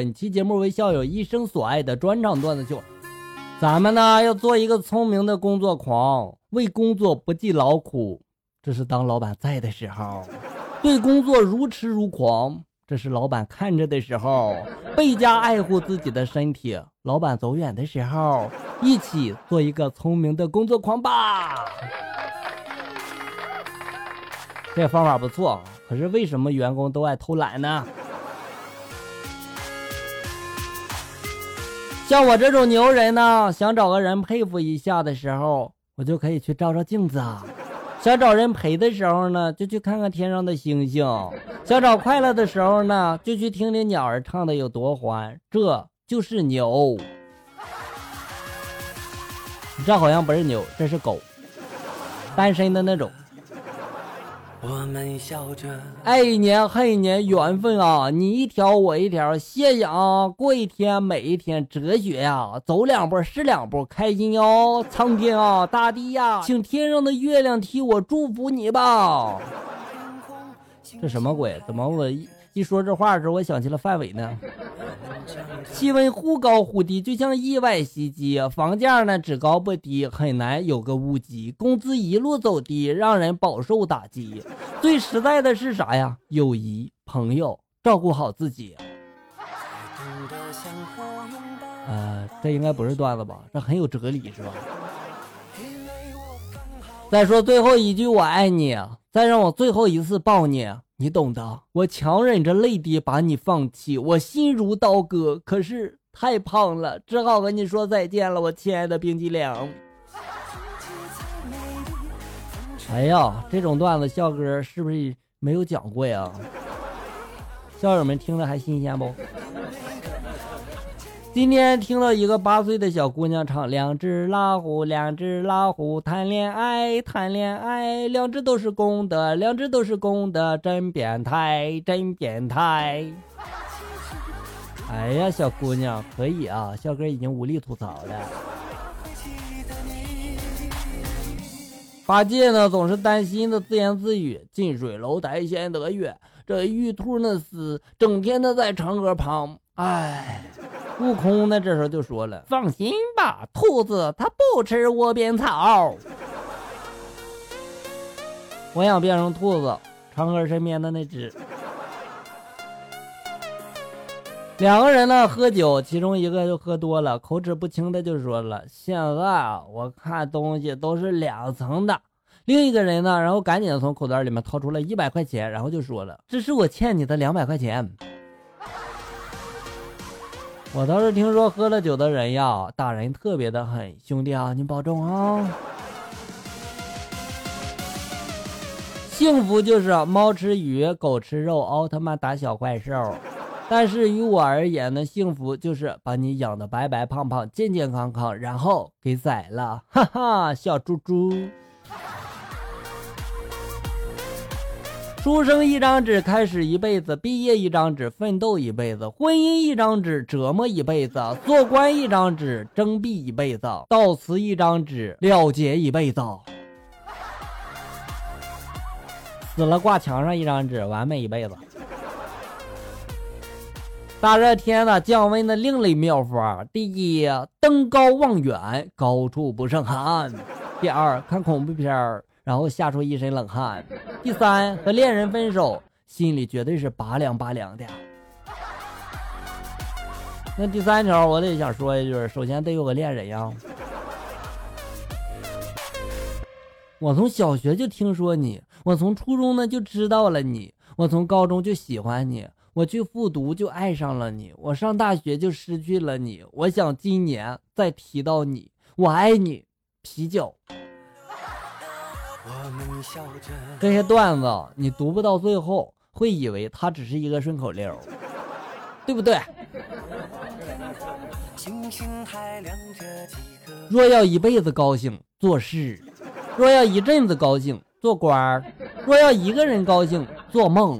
本期节目为校友一生所爱的专场段子秀，咱们呢要做一个聪明的工作狂，为工作不计劳苦，这是当老板在的时候；对工作如痴如狂，这是老板看着的时候；倍加爱护自己的身体，老板走远的时候。一起做一个聪明的工作狂吧！这方法不错，可是为什么员工都爱偷懒呢？像我这种牛人呢，想找个人佩服一下的时候，我就可以去照照镜子啊；想找人陪的时候呢，就去看看天上的星星；想找快乐的时候呢，就去听听鸟儿唱的有多欢。这就是牛。这好像不是牛，这是狗，单身的那种。我们笑着爱一年恨一年，缘分啊，你一条我一条，谢谢啊，过一天每一天，哲学啊，走两步是两步，开心哟，苍天啊，大地呀，请天上的月亮替我祝福你吧。这什么鬼？怎么我一说这话的时候，我想起了范伟呢？气温忽高忽低，就像意外袭击；房价呢只高不低，很难有个屋脊；工资一路走低，让人饱受打击。最实在的是啥呀？友谊、朋友，照顾好自己。这应该不是段子吧？这很有哲理是吧？再说最后一句我爱你，再让我最后一次抱你，你懂的。我强忍着泪滴把你放弃，我心如刀割，可是太胖了，只好和你说再见了，我亲爱的冰激凌。哎呀，这种段子笑哥是不是没有讲过呀？校友们听了还新鲜不？今天听到一个8岁的小姑娘唱两只老虎谈恋爱，两只都是公的，真变态哎呀，小姑娘可以啊，小哥已经无力吐槽了。八戒呢总是担心的自言自语，近水楼台先得月，这玉兔呢死整天的在嫦娥旁，哎。悟空呢这时候就说了，放心吧，兔子它不吃窝边草。我想变成兔子，嫦娥身边的那只。两个人呢喝酒，其中一个就喝多了，口齿不清的就说了，现在我看东西都是两层的。另一个人呢然后赶紧从口袋里面掏出了100块钱，然后就说了，这是我欠你的200块钱。我倒是听说喝了酒的人呀，打人特别的狠，兄弟啊，你保重啊。幸福就是猫吃鱼，狗吃肉，奥特曼打小怪兽。但是于我而言呢，幸福就是把你养得白白胖胖，健健康康，然后给宰了，哈哈，小猪猪。出生一张纸，开始一辈子；毕业一张纸，奋斗一辈子；婚姻一张纸，折磨一辈子；做官一张纸，征辟一辈子；悼词一张纸，了结一辈子；死了挂墙上一张纸，完美一辈子。大热天呢，降温的另类妙法：第一，登高望远，高处不胜寒；第二，看恐怖片儿，然后吓出一身冷汗；第三，和恋人分手，心里绝对是拔凉拔凉的。那第三条我得想说一句，首先得有个恋人呀。我从小学就听说你，我从初中呢就知道了你，我从高中就喜欢你，我去复读就爱上了你，我上大学就失去了你，我想今年再提到你，我爱你，啤酒。这些段子你读不到最后，会以为它只是一个顺口溜，对不对？若要一辈子高兴，做事；若要一阵子高兴，做官；若要一个人高兴，做梦；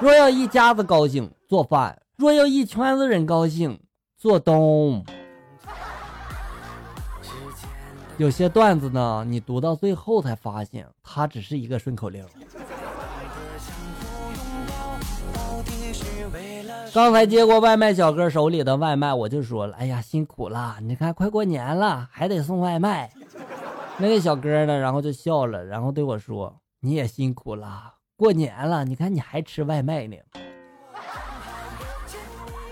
若要一家子高兴，做饭；若要一圈子人高兴，做东。有些段子呢你读到最后才发现它只是一个顺口溜。刚才接过外卖小哥手里的外卖，我就说了，哎呀辛苦了，你看快过年了还得送外卖。那个小哥呢，然后就笑了，然后对我说，你也辛苦了，过年了你看你还吃外卖呢。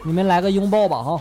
你们来个拥抱吧哈。